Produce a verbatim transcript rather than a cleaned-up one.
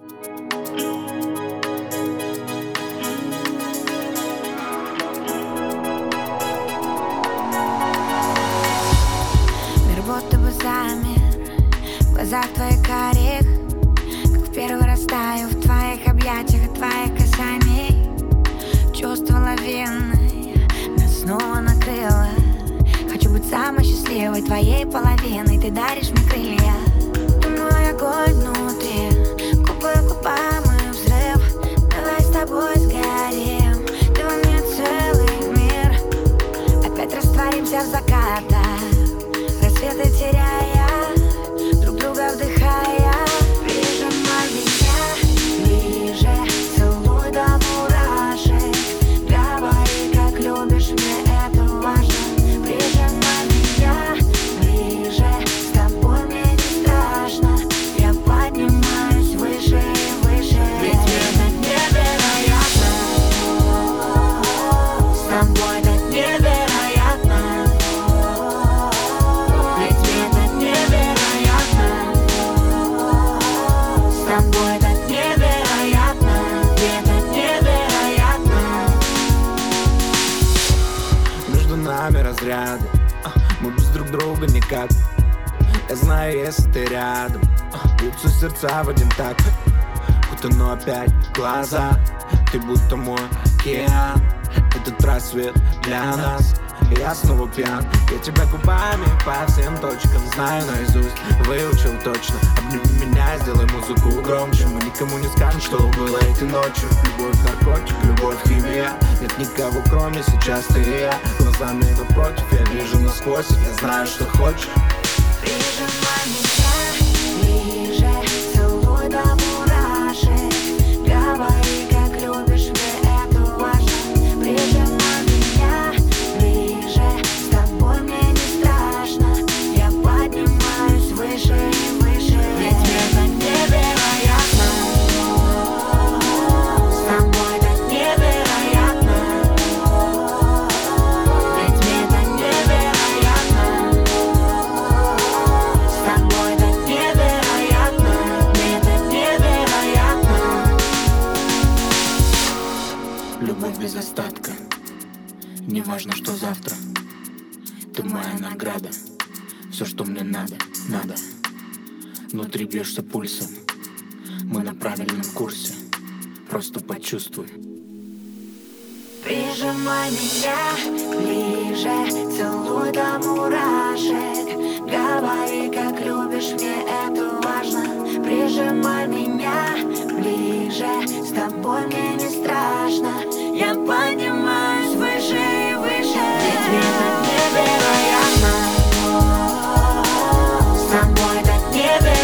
Мир будто бы замер в глазах твоих карих, как в первый раз таю в твоих объятиях и твоих касаний. Чувство лавинное нас снова накрыло. Хочу быть самой счастливой твоей половиной. Ты даришь мне крылья, ты мой огонь внутри. Губы губам и взрыв. Давай с тобой сгорим. Ты во мне целый мир. Опять растворимся в закатах, рассветы теряя, друг друга вдыхая. Прижимай меня ближе, целуй до мурашек. Говори, как любишь, мне это важно. Прижимай меня ближе, с тобой мне не страшно. Я поднимаюсь выше и выше, ведь это невероятно. С тобой это невероятно. Ведь это невероятно. С тобой это невероятно. Это невероятно. Между нами разряды, мы без друг друга никак. Я знаю, если ты рядом, бьются сердца в один такт. Будто но опять глаза, ты будто мой океан. Этот рассвет для нас, я снова пьян. Я тебя губами по всем точкам знаю наизусть, выучил точно. Обними меня, сделай музыку громче. Мы никому не скажем, что было этой ночью. Любовь, наркотик, любовь, химия. Нет никого, кроме сейчас ты и я. Глазами напротив, я вижу насквозь. Я знаю, что хочешь. Прижимай меня ближе, целуй до мурашек. Говори, как любишь, мне это важно. Прижимай меня ближе, с тобой мне не страшно. Я поднимаюсь выше и выше, ведь это невероятно. С тобой так невероятно. Ведь это невероятно. С тобой так невероятно, это невероятно. Любовь без остатка, не важно, что завтра. Ты моя награда, все, что мне надо, надо. Внутри бьешься пульсом, мы на правильном курсе. Просто почувствуй. Прижимай меня ближе, целуй до мурашек. Говори, как любишь, мне это важно. Прижимай меня ближе, с тобой мне не страшно. Я поднимаюсь выше и выше, ведь мне так невероятно. С тобой так невероятно.